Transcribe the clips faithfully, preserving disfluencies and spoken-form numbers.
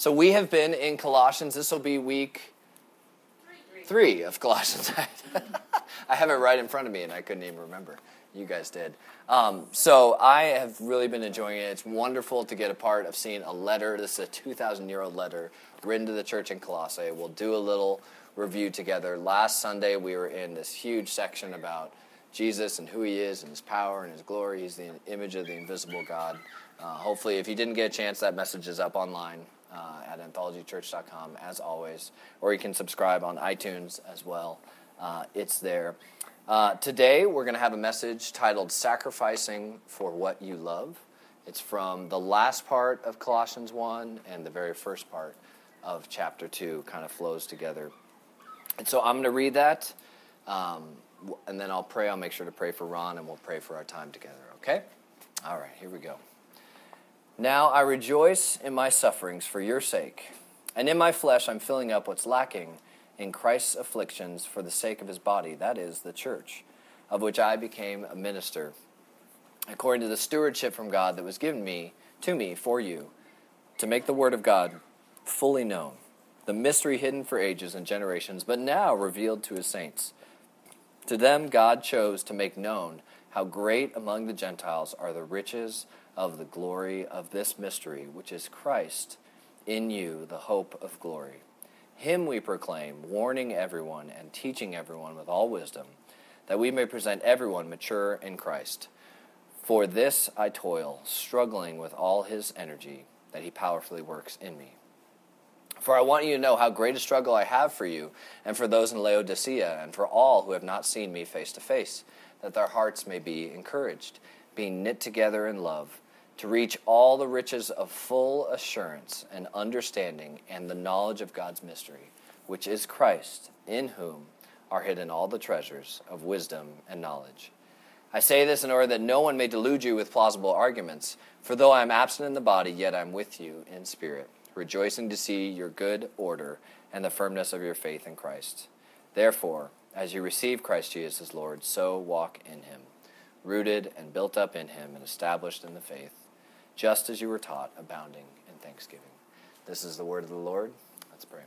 So we have been in Colossians. This will be week three, three of Colossians. I have it right in front of me, and I couldn't even remember. You guys did. Um, so I have really been enjoying it. It's wonderful to get a part of seeing a letter. This is a two thousand year old letter written to the church in Colossae. We'll do a little review together. Last Sunday, we were in this huge section about Jesus and who he is and his power and his glory. He's the image of the invisible God. Uh, hopefully, if you didn't get a chance, that message is up online uh, at anthology church dot com, as always. Or you can subscribe on iTunes as well. Uh, it's there. Uh, today, we're going to have a message titled Sacrificing for What You Love. It's from the last part of Colossians one and the very first part of chapter two kind of flows together. And so I'm going to read that, um, and then I'll pray. I'll make sure to pray for Ron, and we'll pray for our time together, okay? All right, here we go. Now I rejoice in my sufferings for your sake, and in my flesh I'm filling up what's lacking in Christ's afflictions for the sake of his body, that is, the church, of which I became a minister, according to the stewardship from God that was given me to me for you, to make the word of God fully known, the mystery hidden for ages and generations, but now revealed to his saints. To them God chose to make known how great among the Gentiles are the riches of the glory of this mystery, which is Christ in you, the hope of glory. Him we proclaim, warning everyone and teaching everyone with all wisdom, that we may present everyone mature in Christ. For this I toil, struggling with all his energy that he powerfully works in me. For I want you to know how great a struggle I have for you and for those in Laodicea and for all who have not seen me face to face, that their hearts may be encouraged, being knit together in love, to reach all the riches of full assurance and understanding and the knowledge of God's mystery, which is Christ, in whom are hidden all the treasures of wisdom and knowledge. I say this in order that no one may delude you with plausible arguments, for though I am absent in the body, yet I am with you in spirit, rejoicing to see your good order and the firmness of your faith in Christ. Therefore, as you receive Christ Jesus as Lord, so walk in him, rooted and built up in him and established in the faith, just as you were taught, abounding in thanksgiving. This is the word of the Lord. Let's pray.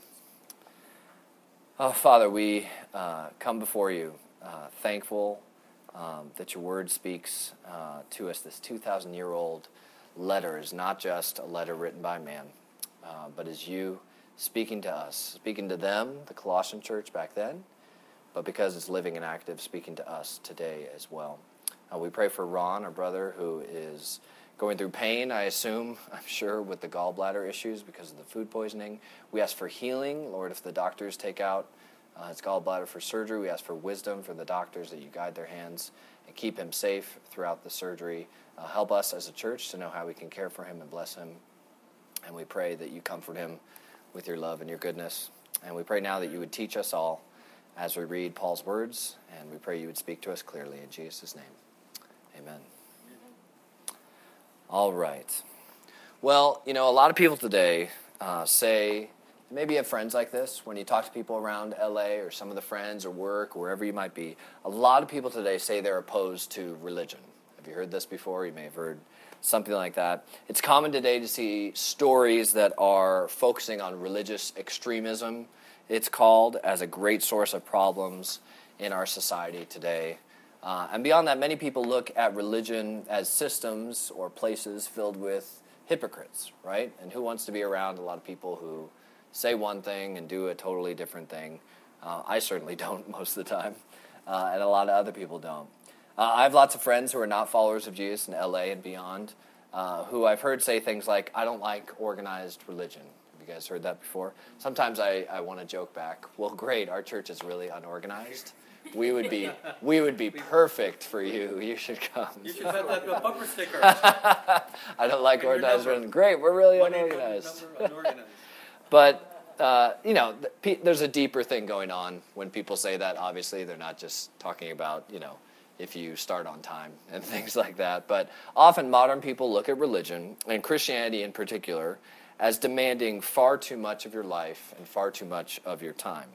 Oh, Father, we uh, come before you, uh, thankful um, that your word speaks uh, to us. This two thousand year old letter is not just a letter written by man, uh, but is you speaking to us, speaking to them, the Colossian church back then, but because it's living and active, speaking to us today as well. Uh, we pray for Ron, our brother, who is going through pain, I assume, I'm sure, with the gallbladder issues because of the food poisoning. We ask for healing. Lord, if the doctors take out uh, his gallbladder for surgery, we ask for wisdom for the doctors, that you guide their hands and keep him safe throughout the surgery. Uh, help us as a church to know how we can care for him and bless him. And we pray that you comfort him with your love and your goodness. And we pray now that you would teach us all as we read Paul's words. And we pray you would speak to us clearly in Jesus' name. Amen. All right. Well, you know, a lot of people today uh, say, maybe you have friends like this, when you talk to people around L A or some of the friends or work, wherever you might be, a lot of people today say they're opposed to religion. Have you heard this before? You may have heard something like that. It's common today to see stories that are focusing on religious extremism, it's called, as a great source of problems in our society today. Uh, and beyond that, many people look at religion as systems or places filled with hypocrites, right? And who wants to be around a lot of people who say one thing and do a totally different thing? Uh, I certainly don't most of the time, uh, and a lot of other people don't. Uh, I have lots of friends who are not followers of Jesus in L A and beyond, uh, who I've heard say things like, I don't like organized religion. Have you guys heard that before? Sometimes I, I want to joke back, well, great, our church is really unorganized. We would be we would be perfect for you. You should come. You should put that bumper sticker. I don't like organized running. Great, we're really unorganized. unorganized. But, uh, you know, there's a deeper thing going on when people say that. Obviously, they're not just talking about, you know, if you start on time and things like that. But often modern people look at religion, and Christianity in particular, as demanding far too much of your life and far too much of your time.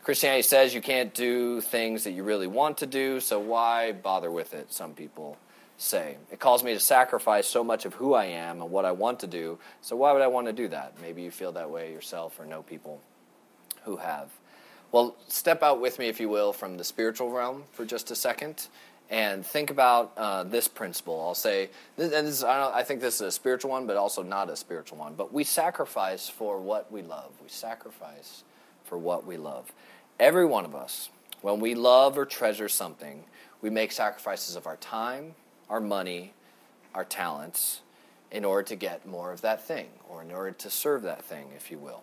Christianity says you can't do things that you really want to do, so why bother with it, some people say. It calls me to sacrifice so much of who I am and what I want to do, so why would I want to do that? Maybe you feel that way yourself or know people who have. Well, step out with me, if you will, from the spiritual realm for just a second and think about uh, this principle. I'll say, and this is, I, don't, I think this is a spiritual one, but also not a spiritual one, but we sacrifice for what we love. We sacrifice for what we love. Every one of us, when we love or treasure something, we make sacrifices of our time, our money, our talents, in order to get more of that thing, or in order to serve that thing, if you will.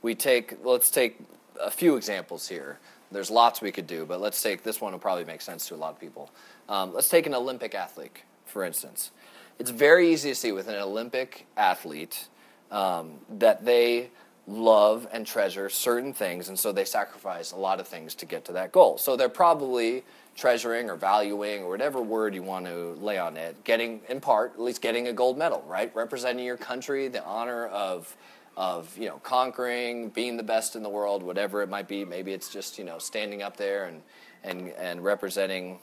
We take, let's take a few examples here. There's lots we could do, but let's take, this one will probably make sense to a lot of people. Um, let's take an Olympic athlete, for instance. It's very easy to see with an Olympic athlete um, that they love and treasure certain things, and so they sacrifice a lot of things to get to that goal. So they're probably treasuring or valuing, or whatever word you want to lay on it, getting, in part, at least getting a gold medal, right? Representing your country, the honor of of, you know, conquering, being the best in the world, whatever it might be. Maybe it's just, you know, standing up there and, and, and representing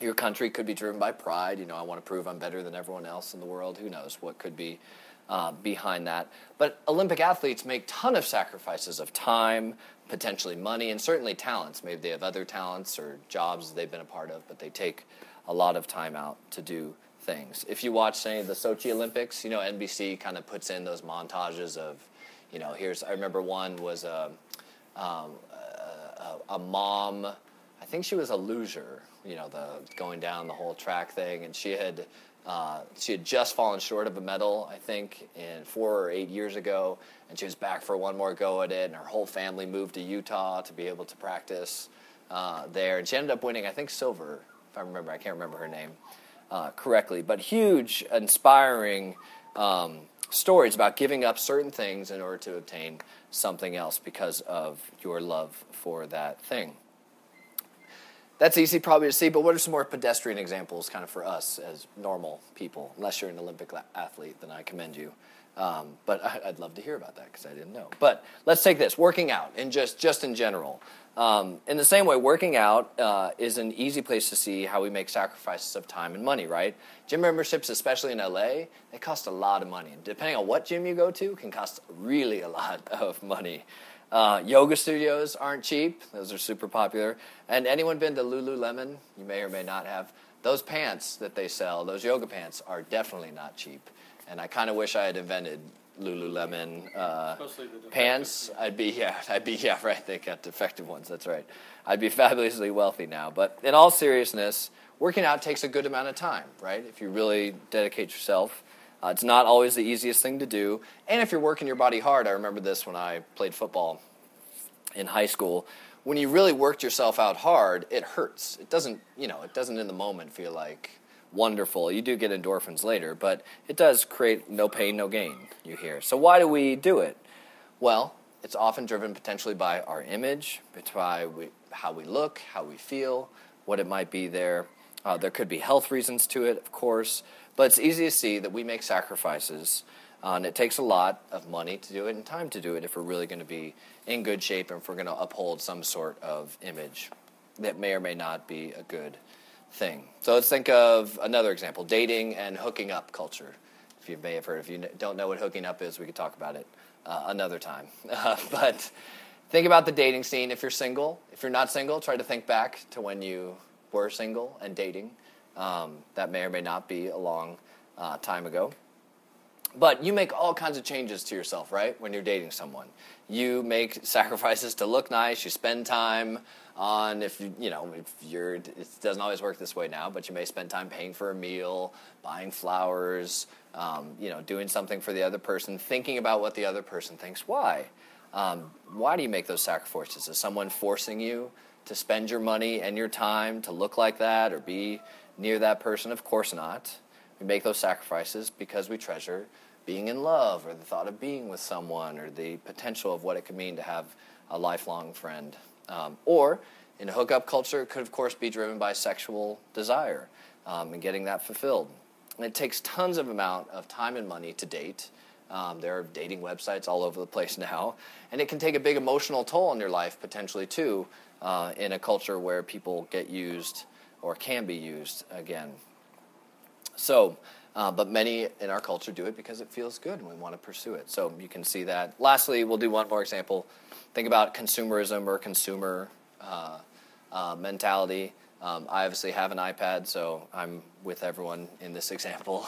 your country. Could be driven by pride. You know, I want to prove I'm better than everyone else in the world. Who knows what could be uh, behind that. But Olympic athletes make ton of sacrifices of time, potentially money, and certainly talents. Maybe they have other talents or jobs they've been a part of, but they take a lot of time out to do things. If you watch, say, the Sochi Olympics, you know, N B C kind of puts in those montages of, you know, here's, I remember one was a, um, a, a mom, I think she was a luger, you know, the going down the whole track thing, and she had, uh, she had just fallen short of a medal, I think, in four or eight years ago, and she was back for one more go at it, and her whole family moved to Utah to be able to practice uh, there, and she ended up winning, I think, silver, if I remember, I can't remember her name. Uh, correctly, but huge, inspiring um, stories about giving up certain things in order to obtain something else because of your love for that thing. That's easy probably to see, but what are some more pedestrian examples kind of for us as normal people? Unless you're an Olympic athlete, then I commend you. Um, but I, I'd love to hear about that because I didn't know. But let's take this, working out, and just, just in general. Um, in the same way, working out uh, is an easy place to see how we make sacrifices of time and money, right? Gym memberships, especially in L A, they cost a lot of money. And depending on what gym you go to, can cost really a lot of money. Uh, yoga studios aren't cheap. Those are super popular. And anyone been to Lululemon? You may or may not have. Those pants that they sell, those yoga pants, are definitely not cheap. And I kind of wish I had invented Lululemon uh, pants. I'd be, yeah, I'd be, yeah, right, they got defective ones, that's right. I'd be fabulously wealthy now. But in all seriousness, working out takes a good amount of time, right? If you really dedicate yourself. Uh, it's not always the easiest thing to do. And if you're working your body hard, I remember this when I played football in high school. When you really worked yourself out hard, it hurts. It doesn't, you know, it doesn't in the moment feel like wonderful. You do get endorphins later, but it does create no pain, no gain, you hear. So why do we do it? Well, it's often driven potentially by our image, by we, how we look, how we feel, what it might be there. Uh, there could be health reasons to it, of course, but it's easy to see that we make sacrifices, uh, and it takes a lot of money to do it and time to do it if we're really going to be in good shape and if we're going to uphold some sort of image that may or may not be a good thing. So let's think of another example, dating and hooking up culture. If you may have heard, if you don't know what hooking up is, we could talk about it uh, another time. Uh, but think about the dating scene if you're single. If you're not single, try to think back to when you were single and dating. Um, that may or may not be a long uh, time ago. But you make all kinds of changes to yourself, right, when you're dating someone. You make sacrifices to look nice. You spend time on, if you, you know, if you're, it doesn't always work this way now, but you may spend time paying for a meal, buying flowers, um, you know, doing something for the other person, thinking about what the other person thinks. Why? Um, why do you make those sacrifices? Is someone forcing you to spend your money and your time to look like that or be near that person? Of course not. We make those sacrifices because we treasure being in love, or the thought of being with someone, or the potential of what it could mean to have a lifelong friend. Um, or, in a hookup culture, it could, of course, be driven by sexual desire um, and getting that fulfilled. And it takes tons of amount of time and money to date. Um, there are dating websites all over the place now. And it can take a big emotional toll on your life, potentially, too, uh, in a culture where people get used or can be used, again, So, uh, but many in our culture do it because it feels good and we want to pursue it. So you can see that. Lastly, we'll do one more example. Think about consumerism or consumer uh, uh, mentality. Um, I obviously have an iPad, so I'm with everyone in this example.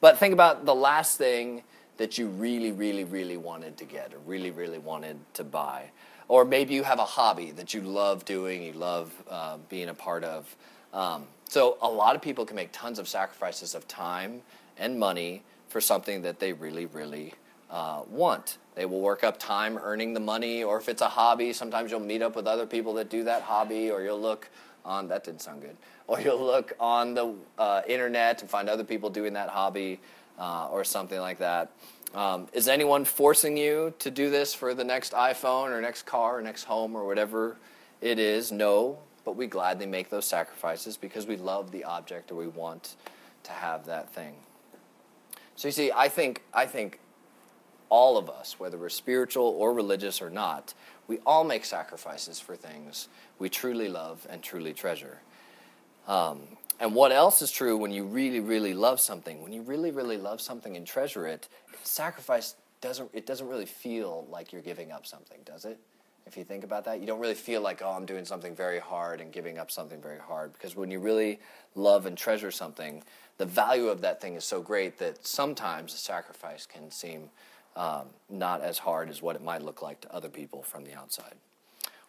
But think about the last thing that you really, really, really wanted to get or really, really wanted to buy. Or maybe you have a hobby that you love doing, you love uh, being a part of. Um, so a lot of people can make tons of sacrifices of time and money for something that they really, really uh, want. They will work up time earning the money, or if it's a hobby, sometimes you'll meet up with other people that do that hobby, or you'll look on, that didn't sound good, or you'll look on the uh, internet and find other people doing that hobby uh, or something like that. Um, is anyone forcing you to do this for the next iPhone or next car or next home or whatever it is? No, but we gladly make those sacrifices because we love the object or we want to have that thing. So you see, I think, I think all of us, whether we're spiritual or religious or not, we all make sacrifices for things we truly love and truly treasure. Um, and what else is true when you really, really love something? When you really, really love something and treasure it, sacrifice doesn't, it doesn't really feel like you're giving up something, does it? If you think about that, you don't really feel like, oh, I'm doing something very hard and giving up something very hard. Because when you really love and treasure something, the value of that thing is so great that sometimes the sacrifice can seem Um, not as hard as what it might look like to other people from the outside.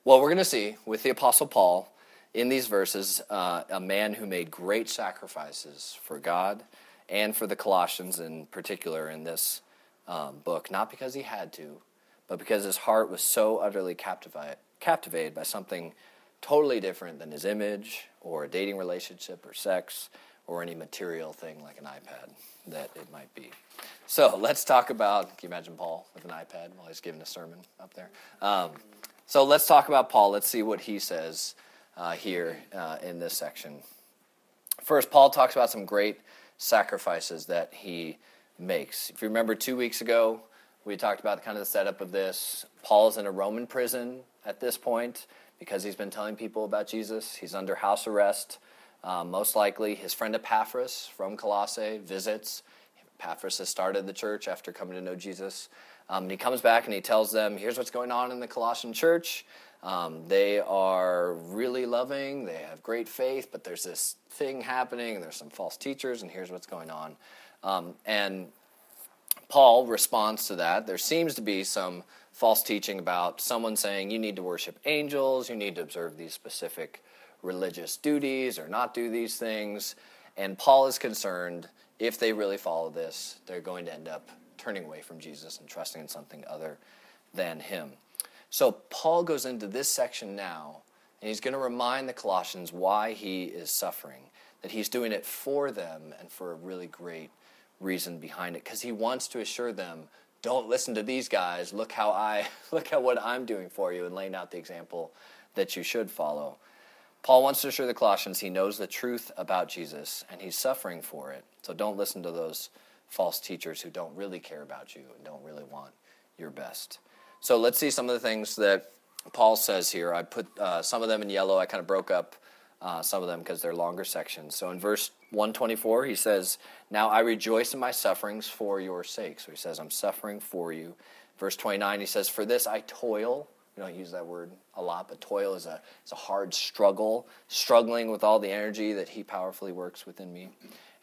Well, we're going to see with the Apostle Paul in these verses uh, a man who made great sacrifices for God and for the Colossians in particular in this um, book, not because he had to, but because his heart was so utterly captivi- captivated by something totally different than his image or a dating relationship or sex or any material thing like an iPad that it might be. So let's talk about, can you imagine Paul with an iPad while he's giving a sermon up there? Um, so let's talk about Paul. Let's see what he says uh, here uh, in this section. First, Paul talks about some great sacrifices that he makes. If you remember two weeks ago, we talked about kind of the setup of this. Paul's in a Roman prison at this point because he's been telling people about Jesus. He's under house arrest. Uh, most likely, his friend Epaphras from Colossae visits. Epaphras has started the church after coming to know Jesus. Um, and he comes back and he tells them, here's what's going on in the Colossian church. Um, they are really loving, they have great faith, but there's this thing happening, and there's some false teachers, and here's what's going on. Um, and Paul responds to that. There seems to be some false teaching about someone saying, you need to worship angels, you need to observe these specific religious duties or not do these things. And Paul is concerned if they really follow this, they're going to end up turning away from Jesus and trusting in something other than him. So Paul goes into this section now, and he's going to remind the Colossians why he is suffering, that he's doing it for them and for a really great reason behind it, because he wants to assure them, don't listen to these guys, look how I look at what I'm doing for you and laying out the example that you should follow. Paul wants to assure the Colossians he knows the truth about Jesus, and he's suffering for it. So don't listen to those false teachers who don't really care about you and don't really want your best. So let's see some of the things that Paul says here. I put uh, some of them in yellow. I kind of broke up uh, some of them because they're longer sections. So in verse one twenty-four, he says, now I rejoice in my sufferings for your sake. So he says, I'm suffering for you. Verse twenty-nine, he says, for this I toil. We don't use that word a lot, but toil is a, it's a hard struggle, struggling with all the energy that he powerfully works within me.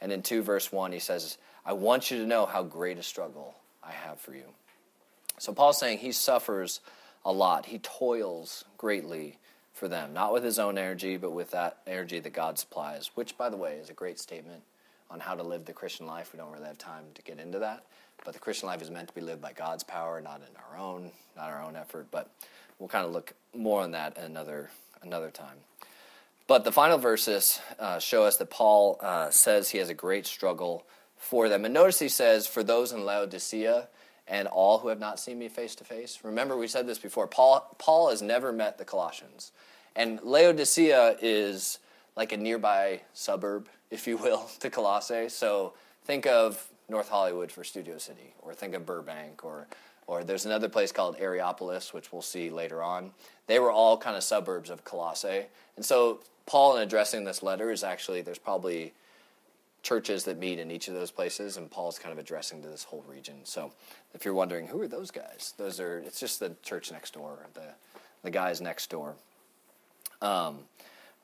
And in two verse one, he says, I want you to know how great a struggle I have for you. So Paul's saying he suffers a lot. He toils greatly for them, not with his own energy, but with that energy that God supplies, which, by the way, is a great statement on how to live the Christian life. We don't really have time to get into that. But the Christian life is meant to be lived by God's power, not in our own, not our own effort. But we'll kind of look more on that another another time. But the final verses uh, show us that Paul uh, says he has a great struggle for them. And notice he says, for those in Laodicea and all who have not seen me face to face. Remember, we said this before. Paul Paul has never met the Colossians. And Laodicea is like a nearby suburb, if you will, to Colossae. So think of North Hollywood for Studio City, or think of Burbank, or or there's another place called Areopolis, which we'll see later on. They were all kind of suburbs of Colossae. And so Paul, in addressing this letter, is actually, there's probably churches that meet in each of those places, and Paul's kind of addressing to this whole region. So if you're wondering, who are those guys? Those are, it's just the church next door, the, the guys next door. Um,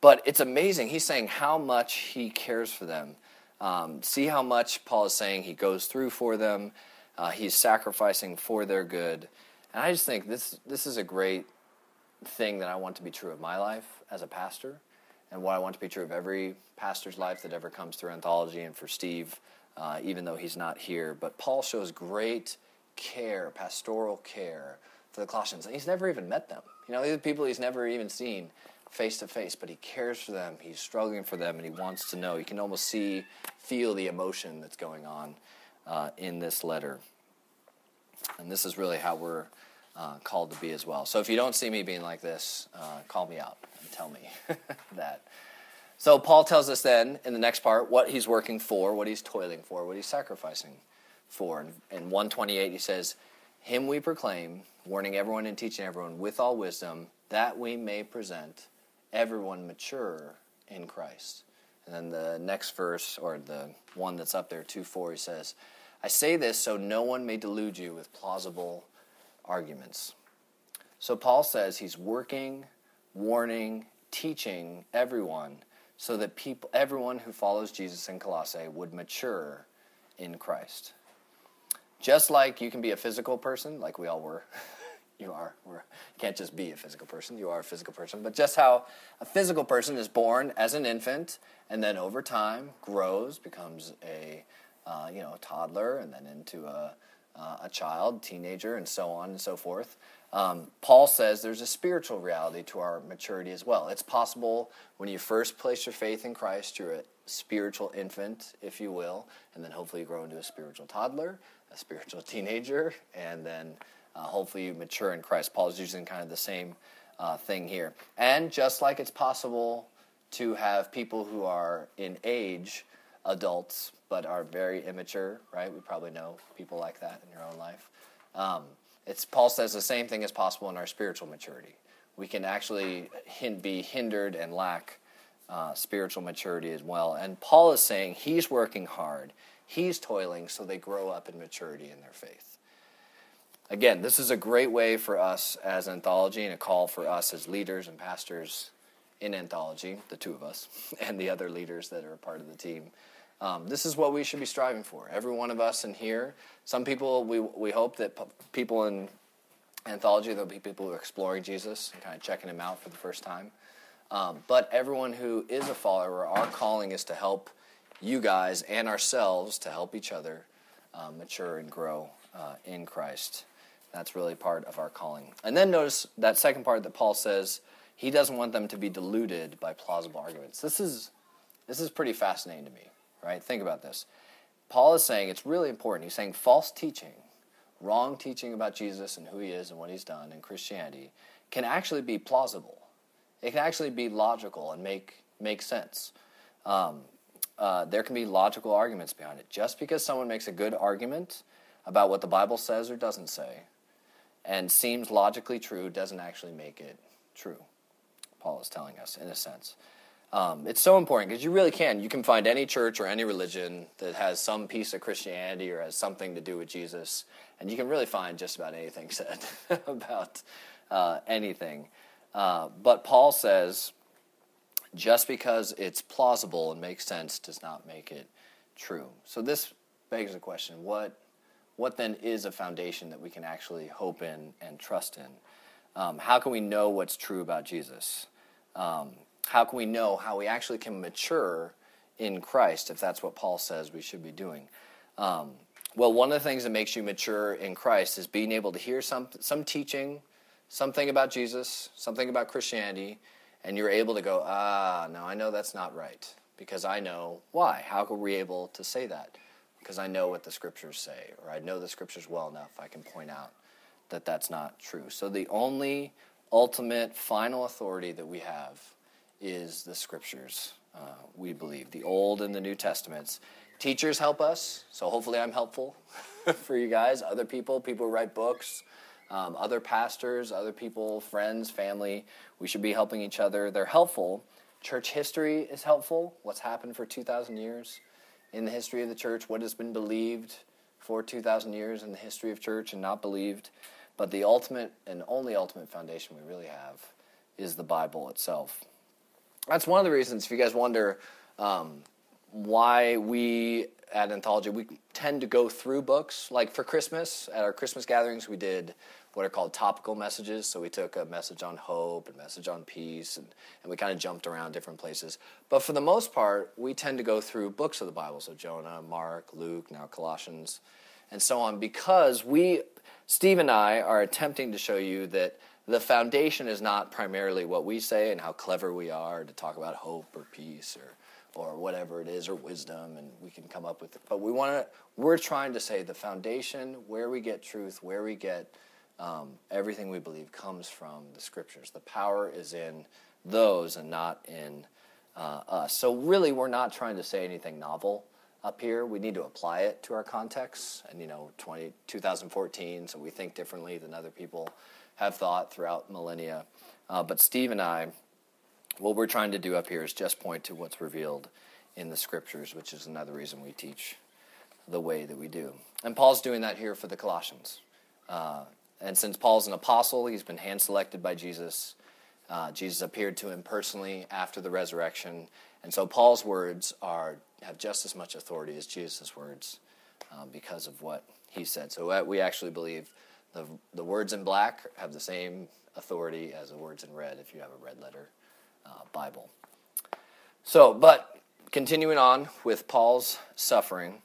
but it's amazing. He's saying how much he cares for them. Um, see how much Paul is saying he goes through for them. Uh, he's sacrificing for their good. And I just think this this is a great thing that I want to be true of my life as a pastor, and what I want to be true of every pastor's life that ever comes through Anthology, and for Steve, uh, even though he's not here. But Paul shows great care, pastoral care, for the Colossians. And he's never even met them. You know, these are people he's never even seen face to face, but he cares for them, he's struggling for them, and he wants to know. You can almost see, feel the emotion that's going on uh, in this letter. And this is really how we're uh, called to be as well. So if you don't see me being like this, uh, call me out and tell me that. So Paul tells us then, in the next part, what he's working for, what he's toiling for, what he's sacrificing for. And in one twenty-eight he says, "Him we proclaim, warning everyone and teaching everyone with all wisdom, that we may present everyone mature in Christ." And then the next verse, or the one that's up there, two four, he says, "I say this so no one may delude you with plausible arguments." So Paul says he's working, warning, teaching everyone so that people, everyone who follows Jesus in Colossae would mature in Christ. Just like you can be a physical person, like we all were. You are. We're, you can't just be a physical person. You are a physical person. But just how a physical person is born as an infant and then over time grows, becomes a... Uh, you know, a toddler, and then into a, uh, a child, teenager, and so on and so forth. Um, Paul says there's a spiritual reality to our maturity as well. It's possible when you first place your faith in Christ, you're a spiritual infant, if you will, and then hopefully you grow into a spiritual toddler, a spiritual teenager, and then uh, hopefully you mature in Christ. Paul's using kind of the same uh, thing here. And just like it's possible to have people who are in age adults, but are very immature, right? We probably know people like that in your own life. Um, it's Paul says the same thing is possible in our spiritual maturity. We can actually hin- be hindered and lack uh, spiritual maturity as well. And Paul is saying he's working hard, he's toiling, so they grow up in maturity in their faith. Again, this is a great way for us as Anthology, and a call for us as leaders and pastors in Anthology, the two of us, and the other leaders that are a part of the team. Um, this is what we should be striving for. Every one of us in here, some people, we we hope that p- people in Anthology, there'll be people who are exploring Jesus and kind of checking him out for the first time. Um, but everyone who is a follower, our calling is to help you guys and ourselves to help each other uh, mature and grow uh, in Christ. That's really part of our calling. And then notice that second part that Paul says, he doesn't want them to be deluded by plausible arguments. This is this is pretty fascinating to me. Right? Think about this. Paul is saying it's really important. He's saying false teaching, wrong teaching about Jesus and who he is and what he's done in Christianity can actually be plausible. It can actually be logical and make, make sense. Um, uh, there can be logical arguments behind it. Just because someone makes a good argument about what the Bible says or doesn't say and seems logically true doesn't actually make it true, Paul is telling us, in a sense. Um, it's so important because you really can. You can find any church or any religion that has some piece of Christianity or has something to do with Jesus, and you can really find just about anything said about uh, anything. Uh, but Paul says just because it's plausible and makes sense does not make it true. So this begs the question, what, what then is a foundation that we can actually hope in and trust in? Um, how can we know what's true about Jesus? Um How can we know how we actually can mature in Christ, if that's what Paul says we should be doing? Um, well, one of the things that makes you mature in Christ is being able to hear some some teaching, something about Jesus, something about Christianity, and you're able to go, ah, no, I know that's not right, because I know why. How are we able to say that? Because I know what the Scriptures say, or I know the Scriptures well enough, I can point out that that's not true. So the only ultimate final authority that we have is the Scriptures, uh, we believe, the Old and the New Testaments. Teachers help us, so hopefully I'm helpful for you guys. Other people, people who write books, um, other pastors, other people, friends, family, we should be helping each other. They're helpful. Church history is helpful, what's happened for two thousand years in the history of the church, what has been believed for two thousand years in the history of church and not believed. But the ultimate and only ultimate foundation we really have is the Bible itself. That's one of the reasons, if you guys wonder um, why we at Anthology, we tend to go through books. Like for Christmas, at our Christmas gatherings, we did what are called topical messages. So we took a message on hope, a message on peace, and, and we kind of jumped around different places. But for the most part, we tend to go through books of the Bible. So Jonah, Mark, Luke, now Colossians, and so on. Because we, Steve and I, are attempting to show you that the foundation is not primarily what we say and how clever we are to talk about hope or peace or or whatever it is, or wisdom, and we can come up with it. But we want to, we're trying to say the foundation, where we get truth, where we get Um, everything we believe comes from the Scriptures. The power is in those and not in uh, us. So really, we're not trying to say anything novel up here. We need to apply it to our context. And, you know, twenty, twenty fourteen, so we think differently than other people have thought throughout millennia. Uh, but Steve and I, what we're trying to do up here is just point to what's revealed in the Scriptures, which is another reason we teach the way that we do. And Paul's doing that here for the Colossians. Uh And since Paul's an apostle, he's been hand-selected by Jesus. Uh, Jesus appeared to him personally after the resurrection. And so Paul's words are have just as much authority as Jesus' words uh, because of what he said. So we actually believe the the words in black have the same authority as the words in red if you have a red letter uh, Bible. So, but continuing on with Paul's suffering,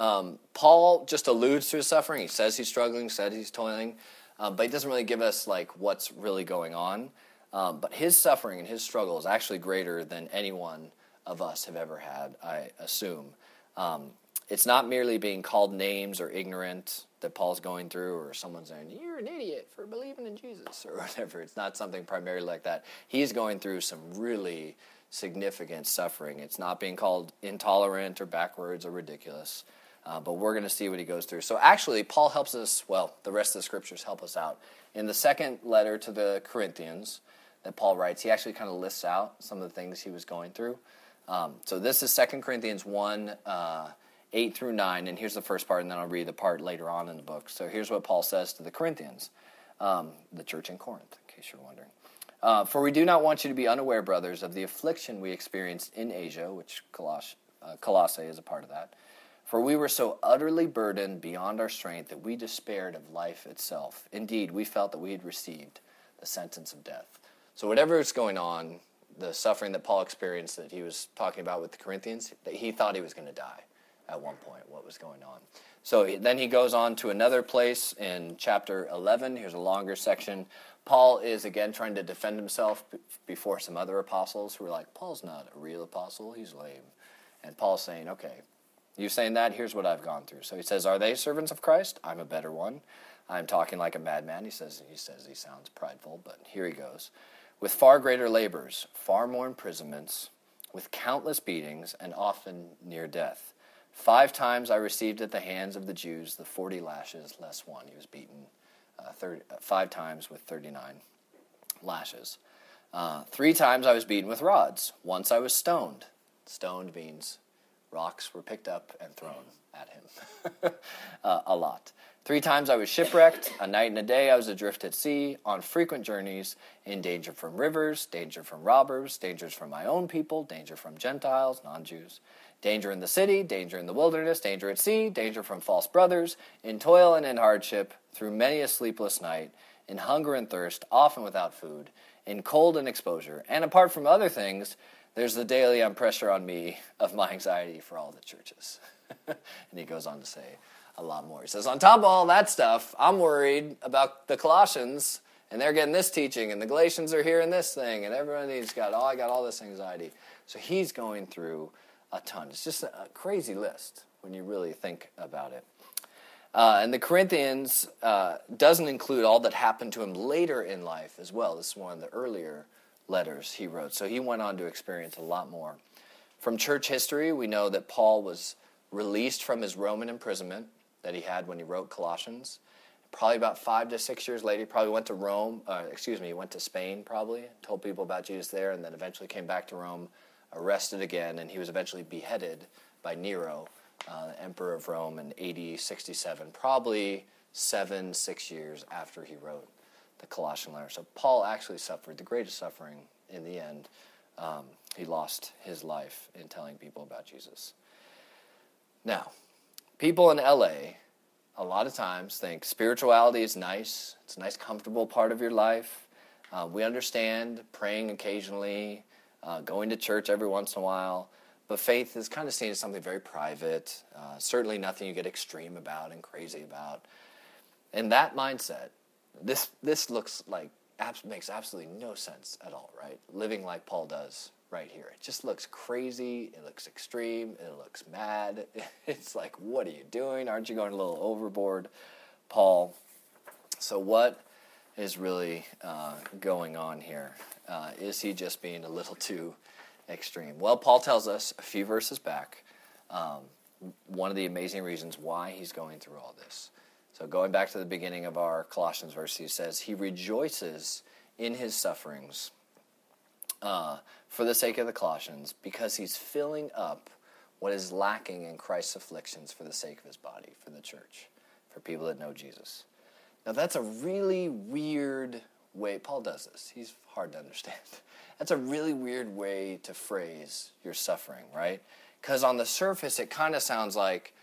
Um, Paul just alludes to his suffering. He says he's struggling, said he's toiling, um, but he doesn't really give us like what's really going on. Um, but his suffering and his struggle is actually greater than any one of us have ever had, I assume. Um, it's not merely being called names or ignorant that Paul's going through, or someone saying, "You're an idiot for believing in Jesus," or whatever. It's not something primarily like that. He's going through some really significant suffering. It's not being called intolerant or backwards or ridiculous. Uh, but we're going to see what he goes through. So actually, Paul helps us, well, the rest of the Scriptures help us out. In the second letter to the Corinthians that Paul writes, he actually kind of lists out some of the things he was going through. Um, so this is Second Corinthians one, uh, eight through nine, and here's the first part, and then I'll read the part later on in the book. So here's what Paul says to the Corinthians, um, the church in Corinth, in case you're wondering. Uh, For we do not want you to be unaware, brothers, of the affliction we experienced in Asia, which Coloss- uh, Colossae is a part of that. For we were so utterly burdened beyond our strength that we despaired of life itself. Indeed, we felt that we had received the sentence of death. So whatever is going on, the suffering that Paul experienced that he was talking about with the Corinthians, that he thought he was going to die at one point, what was going on. So then he goes on to another place in chapter eleven. Here's a longer section. Paul is, again, trying to defend himself before some other apostles who are like, Paul's not a real apostle, he's lame. And Paul's saying, okay, you saying that, here's what I've gone through. So he says, are they servants of Christ? I'm a better one. I'm talking like a madman. He says he says he sounds prideful, but here he goes. With far greater labors, far more imprisonments, with countless beatings, and often near death. Five times I received at the hands of the Jews the forty lashes, less one. He was beaten uh, thirty, uh, five times with thirty-nine lashes. Uh, three times I was beaten with rods. Once I was stoned. Stoned means rocks were picked up and thrown at him uh, a lot. Three times I was shipwrecked. A night and a day I was adrift at sea, on frequent journeys, in danger from rivers, danger from robbers, dangers from my own people, danger from Gentiles, non-Jews, danger in the city, danger in the wilderness, danger at sea, danger from false brothers, in toil and in hardship, through many a sleepless night, in hunger and thirst, often without food, in cold and exposure, and apart from other things, there's the daily pressure on me of my anxiety for all the churches. And he goes on to say a lot more. He says, on top of all that stuff, I'm worried about the Colossians, and they're getting this teaching, and the Galatians are hearing this thing, and everybody's got, oh, I got all this anxiety. So he's going through a ton. It's just a crazy list when you really think about it. Uh, and the Corinthians uh, doesn't include all that happened to him later in life as well. This is one of the earlier letters he wrote. So he went on to experience a lot more. From church history, we know that Paul was released from his Roman imprisonment that he had when he wrote Colossians. Probably about five to six years later, he probably went to Rome, uh, excuse me, he went to Spain probably, told people about Jesus there, and then eventually came back to Rome, arrested again, and he was eventually beheaded by Nero, uh, the emperor of Rome, in A D sixty-seven, probably seven, six years after he wrote the Colossian letter. So Paul actually suffered the greatest suffering in the end. Um, he lost his life in telling people about Jesus. Now, people in L A a lot of times think spirituality is nice. It's a nice, comfortable part of your life. Uh, we understand praying occasionally, uh, going to church every once in a while, but faith is kind of seen as something very private, uh, certainly nothing you get extreme about and crazy about. And that mindset, this this looks like abs- makes absolutely no sense at all, right? Living like Paul does right here. It just looks crazy, it looks extreme, it looks mad. It's like, what are you doing? Aren't you going a little overboard, Paul? So what is really uh, going on here? Uh, is he just being a little too extreme? Well, Paul tells us a few verses back um, one of the amazing reasons why he's going through all this. So going back to the beginning of our Colossians verse, he says, he rejoices in his sufferings uh, for the sake of the Colossians, because he's filling up what is lacking in Christ's afflictions for the sake of his body, for the church, for people that know Jesus. Now that's a really weird way. Paul does this. He's hard to understand. That's a really weird way to phrase your suffering, right? Because on the surface, it kind of sounds like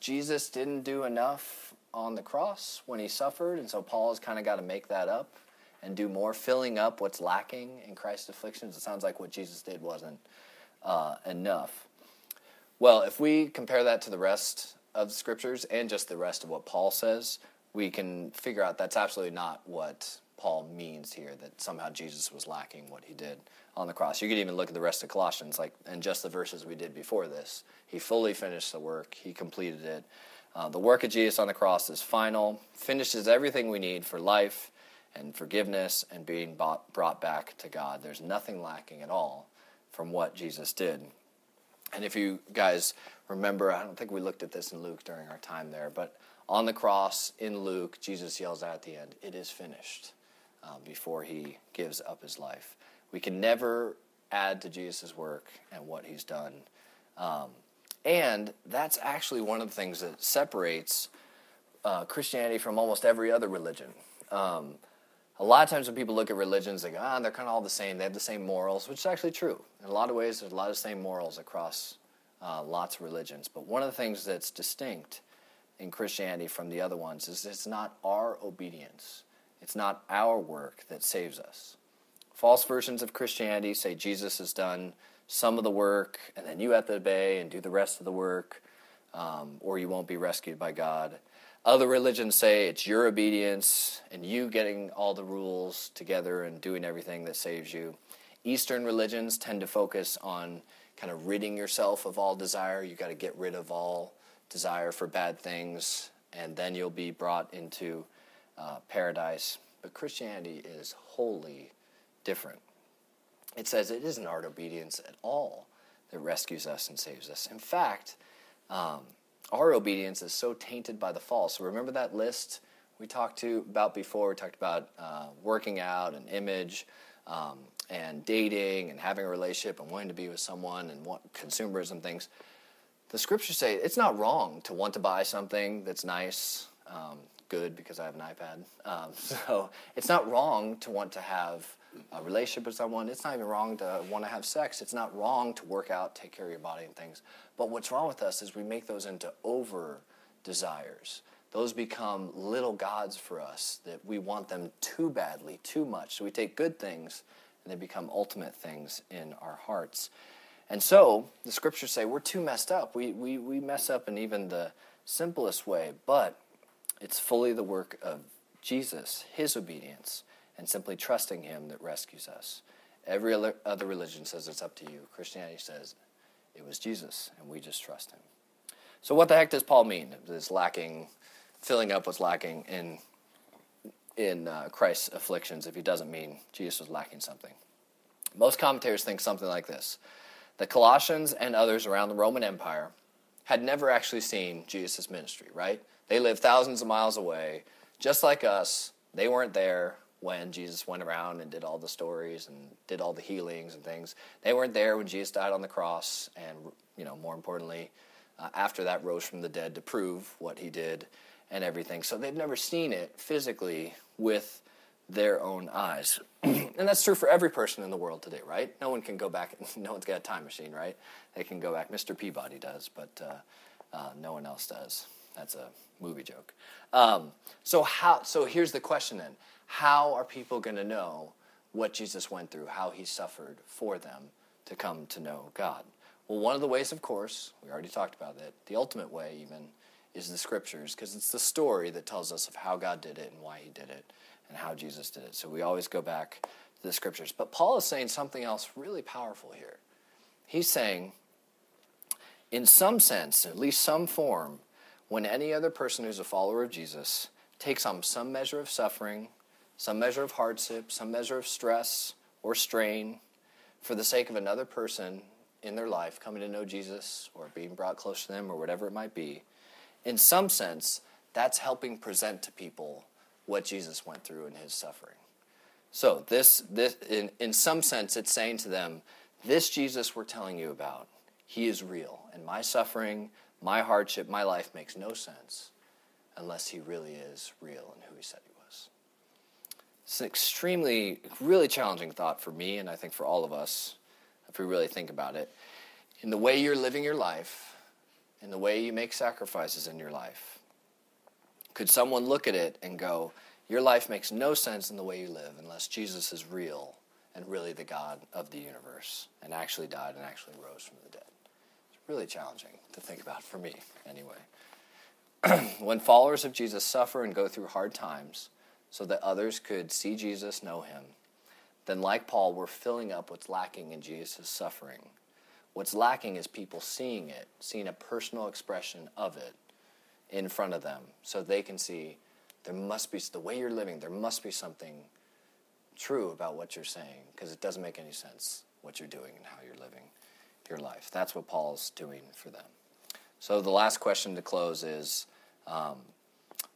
Jesus didn't do enough on the cross when he suffered, and so Paul's kind of got to make that up and do more, filling up what's lacking in Christ's afflictions. It sounds like what Jesus did wasn't uh, enough. Well, if we compare that to the rest of the scriptures and just the rest of what Paul says, we can figure out that's absolutely not what Paul means here, that somehow Jesus was lacking what he did on the cross. You could even look at the rest of Colossians, like, and just the verses we did before this. He fully finished the work. He completed it. Uh, the work of Jesus on the cross is final, finishes everything we need for life and forgiveness and being bought, brought back to God. There's nothing lacking at all from what Jesus did. And if you guys remember, I don't think we looked at this in Luke during our time there, but on the cross in Luke, Jesus yells out at the end, "It is finished," uh, before he gives up his life. We can never add to Jesus' work and what he's done. Um, and that's actually one of the things that separates uh, Christianity from almost every other religion. Um, a lot of times when people look at religions, they go, ah, they're kind of all the same. They have the same morals, which is actually true. In a lot of ways, there's a lot of same morals across uh, lots of religions. But one of the things that's distinct in Christianity from the other ones is it's not our obedience. It's not our work that saves us. False versions of Christianity say Jesus has done some of the work, and then you have to obey and do the rest of the work, um, or you won't be rescued by God. Other religions say it's your obedience and you getting all the rules together and doing everything that saves you. Eastern religions tend to focus on kind of ridding yourself of all desire. You've got to get rid of all desire for bad things, and then you'll be brought into uh, paradise. But Christianity is wholly different. It says it isn't our obedience at all that rescues us and saves us. In fact, um, our obedience is so tainted by the fall. So remember that list we talked to about before? We talked about uh, working out and image um, and dating and having a relationship and wanting to be with someone and want consumerism things. The scriptures say it's not wrong to want to buy something that's nice, um, good, because I have an iPad. Um, so it's not wrong to want to have a relationship with someone. It's not even wrong to want to have sex. It's not wrong to work out, take care of your body and things. But what's wrong with us is we make those into over desires. Those become little gods for us, that we want them too badly, too much. So we take good things and they become ultimate things in our hearts. And so the scriptures say we're too messed up. We, we we mess up in even the simplest way, but it's fully the work of Jesus, his obedience, and simply trusting him that rescues us. Every other religion says it's up to you. Christianity says it was Jesus, and we just trust him. So what the heck does Paul mean? It's lacking, filling up what's lacking in, in uh, Christ's afflictions, if he doesn't mean Jesus was lacking something. Most commentators think something like this. The Colossians and others around the Roman Empire had never actually seen Jesus' ministry, right? They lived thousands of miles away. Just like us, they weren't there. when Jesus went around and did all the stories and did all the healings and things. They weren't there when Jesus died on the cross and, you know, more importantly, uh, after that rose from the dead to prove what he did and everything. So they've never seen it physically with their own eyes. And that's true for every person in the world today, right? No one can go back. No one's got a time machine, right? They can go back. Mister Peabody does, but uh, uh, no one else does. That's a movie joke. Um, so how? So here's the question then. How are people going to know what Jesus went through, how he suffered for them to come to know God? Well, one of the ways, of course, we already talked about it, the ultimate way even, is the scriptures, because it's the story that tells us of how God did it and why he did it and how Jesus did it. So we always go back to the scriptures. But Paul is saying something else really powerful here. He's saying, in some sense, at least some form, when any other person who's a follower of Jesus takes on some measure of suffering, some measure of hardship, some measure of stress or strain for the sake of another person in their life coming to know Jesus or being brought close to them or whatever it might be, in some sense, that's helping present to people what Jesus went through in his suffering. So this, this in, in some sense, it's saying to them, this Jesus we're telling you about, he is real, and my suffering, my hardship, my life makes no sense unless he really is real and who he said he was. It's an extremely, really challenging thought for me, and I think for all of us, if we really think about it. In the way you're living your life, in the way you make sacrifices in your life, could someone look at it and go, your life makes no sense in the way you live unless Jesus is real and really the God of the universe and actually died and actually rose from the dead? It's really challenging to think about for me, anyway. When followers of Jesus suffer and go through hard times, so that others could see Jesus, know him, then like Paul, we're filling up what's lacking in Jesus' suffering. What's lacking is people seeing it, seeing a personal expression of it in front of them, so they can see there must be, the way you're living, there must be something true about what you're saying, because it doesn't make any sense what you're doing and how you're living your life. That's what Paul's doing for them. So the last question to close is, um,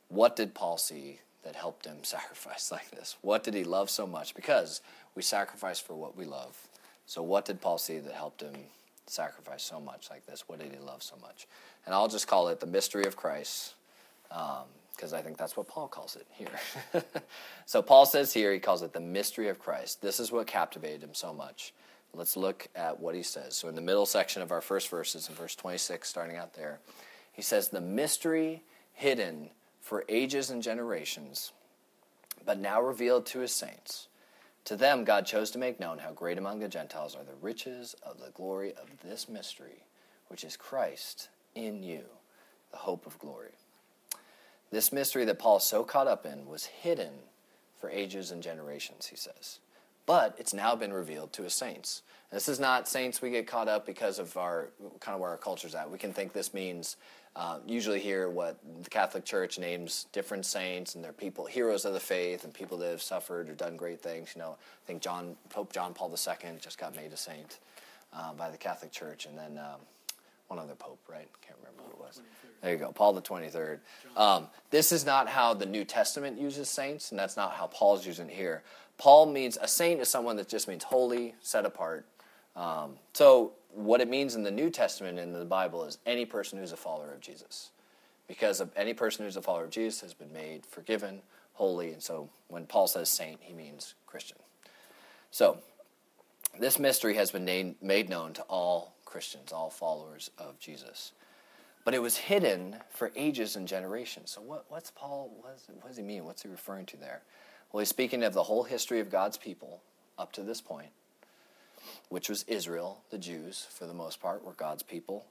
what did Paul see that helped him sacrifice like this? What did he love so much? Because we sacrifice for what we love. So what did Paul see that helped him sacrifice so much like this? What did he love so much? And I'll just call it the mystery of Christ, because um, I think that's what Paul calls it here. So Paul says here, he calls it the mystery of Christ. This is what captivated him so much. Let's look at what he says. So in the middle section of our first verses, in verse twenty-six, starting out there, he says, the mystery hidden for ages and generations, but now revealed to his saints. To them God chose to make known how great among the Gentiles are the riches of the glory of this mystery, which is Christ in you, the hope of glory. This mystery that Paul so caught up in was hidden for ages and generations, he says, but it's now been revealed to his saints. And this is not saints we get caught up because of our kind of where our culture's at. We can think this means Uh, usually hear what the Catholic Church names different saints, and they're people, heroes of the faith, and people that have suffered or done great things. You know, I think John, Pope John Paul the Second just got made a saint uh, by the Catholic Church, and then um, one other pope, right? Can't remember who it was. There you go, Paul the twenty-third. Um, this is not how the New Testament uses saints, and that's not how Paul's using it here. Paul means, a saint is someone that just means holy, set apart. Um, so what it means in the New Testament and in the Bible is any person who's a follower of Jesus. Because of any person who's a follower of Jesus has been made forgiven, holy, and so when Paul says saint, he means Christian. So this mystery has been named, made known to all Christians, all followers of Jesus. But it was hidden for ages and generations. So what, what's Paul, what, is, what does he mean? What's he referring to there? Well, he's speaking of the whole history of God's people up to this point, which was Israel, the Jews, for the most part, were God's people.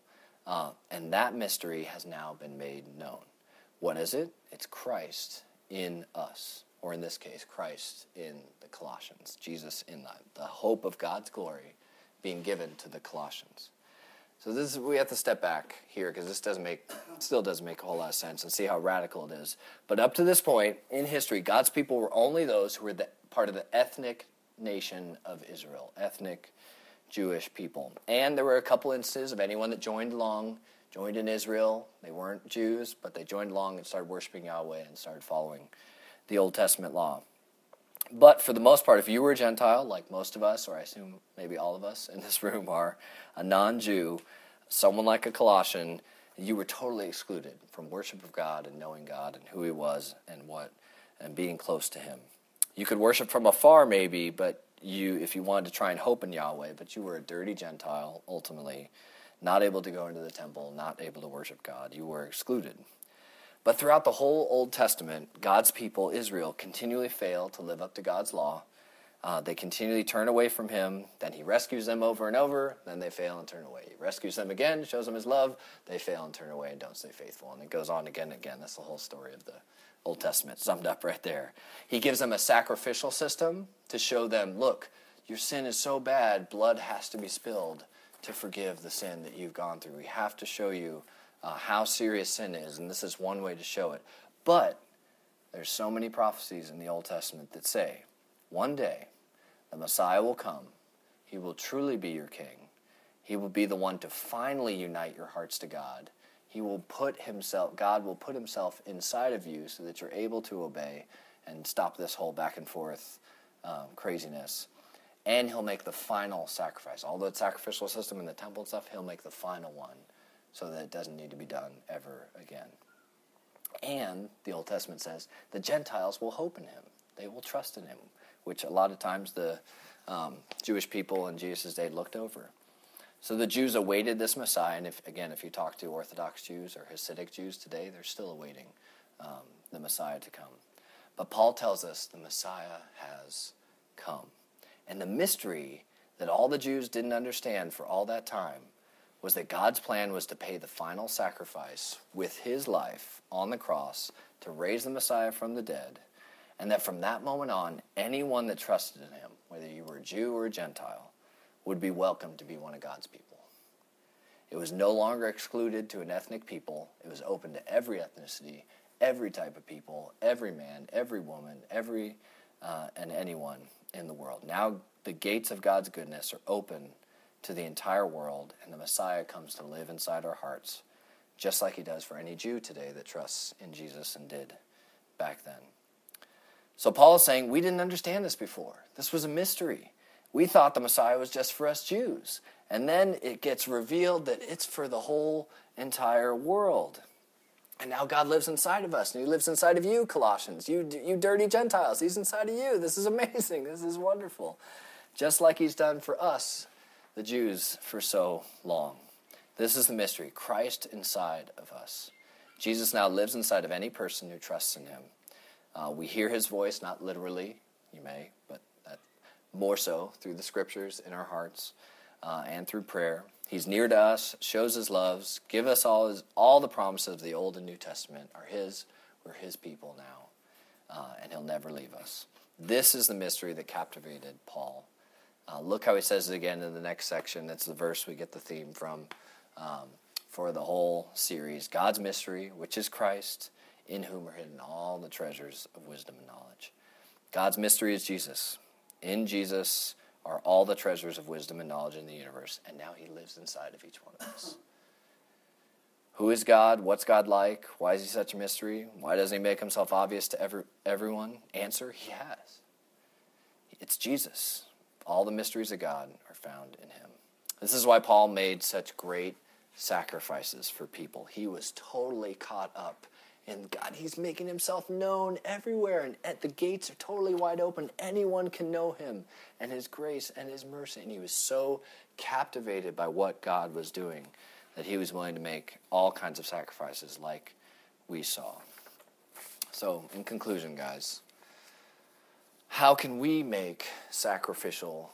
Uh, and that mystery has now been made known. What is it? It's Christ in us, or in this case, Christ in the Colossians, Jesus in them, the hope of God's glory being given to the Colossians. So this is, we have to step back here, because this doesn't make, still doesn't make a whole lot of sense, and see how radical it is. But up to this point in history, God's people were only those who were the, part of the ethnic nation of Israel, ethnic Jewish people. And there were a couple instances of anyone that joined along, joined in Israel. They weren't Jews, but they joined along and started worshiping Yahweh and started following the Old Testament law. But for the most part, if you were a Gentile, like most of us, or I assume maybe all of us in this room are, a non-Jew, someone like a Colossian, you were totally excluded from worship of God and knowing God and who he was and what and being close to him. You could worship from afar maybe, but you, if you wanted to try and hope in Yahweh, but you were a dirty Gentile, ultimately, not able to go into the temple, not able to worship God. You were excluded. But throughout the whole Old Testament, God's people, Israel, continually fail to live up to God's law. Uh, they continually turn away from him. Then he rescues them over and over. Then they fail and turn away. He rescues them again, shows them his love. They fail and turn away and don't stay faithful. And it goes on again and again. That's the whole story of the Old Testament summed up right there. He gives them a sacrificial system to show them, look, your sin is so bad, blood has to be spilled to forgive the sin that you've gone through. We have to show you Uh, how serious sin is, and this is one way to show it. But there's so many prophecies in the Old Testament that say, one day the Messiah will come. He will truly be your king. He will be the one to finally unite your hearts to God. He will put himself, God will put himself inside of you so that you're able to obey and stop this whole back and forth um, craziness. And he'll make the final sacrifice. All the sacrificial system and the temple and stuff, he'll make the final one, so that it doesn't need to be done ever again. And the Old Testament says the Gentiles will hope in him. They will trust in him, which a lot of times the um, Jewish people in Jesus' day looked over. So the Jews awaited this Messiah, and if, again, if you talk to Orthodox Jews or Hasidic Jews today, they're still awaiting um, the Messiah to come. But Paul tells us the Messiah has come. And the mystery that all the Jews didn't understand for all that time was that God's plan was to pay the final sacrifice with his life on the cross to raise the Messiah from the dead, and that from that moment on, anyone that trusted in him, whether you were a Jew or a Gentile, would be welcomed to be one of God's people. It was no longer excluded to an ethnic people. It was open to every ethnicity, every type of people, every man, every woman, every uh, and anyone in the world. Now the gates of God's goodness are open to the entire world, and the Messiah comes to live inside our hearts, just like he does for any Jew today that trusts in Jesus and did back then. So Paul is saying, we didn't understand this before. This was a mystery. We thought the Messiah was just for us Jews. And then it gets revealed that it's for the whole entire world. And now God lives inside of us, and he lives inside of you, Colossians. You, you dirty Gentiles, he's inside of you. This is amazing. This is wonderful. Just like he's done for us, the Jews, for so long. This is the mystery, Christ inside of us. Jesus now lives inside of any person who trusts in him. Uh, we hear his voice, not literally, you may, but that, more so through the scriptures in our hearts uh, and through prayer. He's near to us, shows his loves, give us all his, all the promises of the Old and New Testament are his. We're his people now, uh, and he'll never leave us. This is the mystery that captivated Paul. Uh, look how he says it again in the next section. That's the verse we get the theme from um, for the whole series. God's mystery, which is Christ, in whom are hidden all the treasures of wisdom and knowledge. God's mystery is Jesus. In Jesus are all the treasures of wisdom and knowledge in the universe, and now he lives inside of each one of us. Who is God? What's God like? Why is he such a mystery? Why doesn't he make himself obvious to every, everyone? Answer, he has. It's Jesus. All the mysteries of God are found in him. This is why Paul made such great sacrifices for people. He was totally caught up in God. He's making himself known everywhere, and at the gates are totally wide open. Anyone can know him and his grace and his mercy. And he was so captivated by what God was doing that he was willing to make all kinds of sacrifices like we saw. So, in conclusion, guys, how can we make sacrificial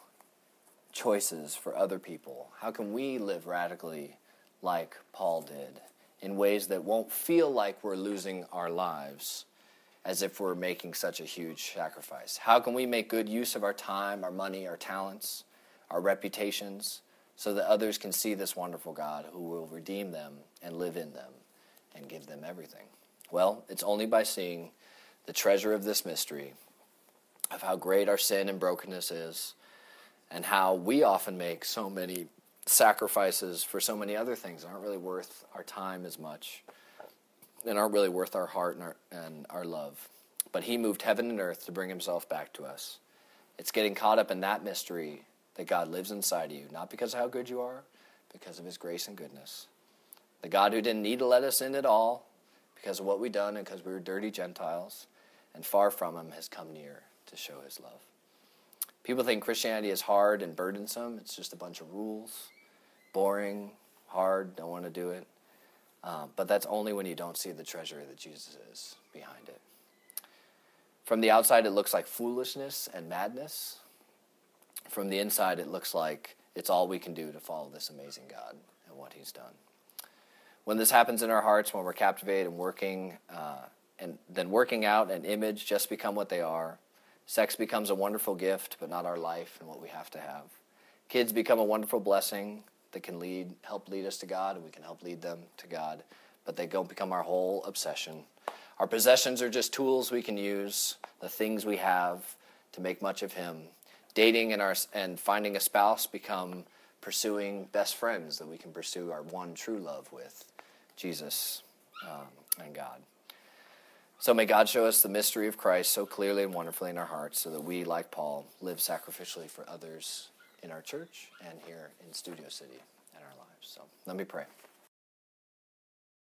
choices for other people? How can we live radically like Paul did in ways that won't feel like we're losing our lives as if we're making such a huge sacrifice? How can we make good use of our time, our money, our talents, our reputations, so that others can see this wonderful God who will redeem them and live in them and give them everything? Well, it's only by seeing the treasure of this mystery of how great our sin and brokenness is, and how we often make so many sacrifices for so many other things that aren't really worth our time as much and aren't really worth our heart and our, and our love. But he moved heaven and earth to bring himself back to us. It's getting caught up in that mystery that God lives inside of you, not because of how good you are, because of his grace and goodness. The God who didn't need to let us in at all because of what we'd done and because we were dirty Gentiles, and far from him, has come near to show his love. People think Christianity is hard and burdensome. It's just a bunch of rules, boring, hard, don't want to do it. Um, but that's only when you don't see the treasure that Jesus is behind it. From the outside, it looks like foolishness and madness. From the inside, it looks like it's all we can do to follow this amazing God and what he's done. When this happens in our hearts, when we're captivated and working, uh, and then working out an image just become what they are. Sex becomes a wonderful gift, but not our life and what we have to have. Kids become a wonderful blessing that can lead, help lead us to God, and we can help lead them to God, but they don't become our whole obsession. Our possessions are just tools we can use, the things we have, to make much of him. Dating and our and finding a spouse become pursuing best friends that we can pursue our one true love with, Jesus um, and God. So may God show us the mystery of Christ so clearly and wonderfully in our hearts so that we, like Paul, live sacrificially for others in our church and here in Studio City in our lives. So let me pray.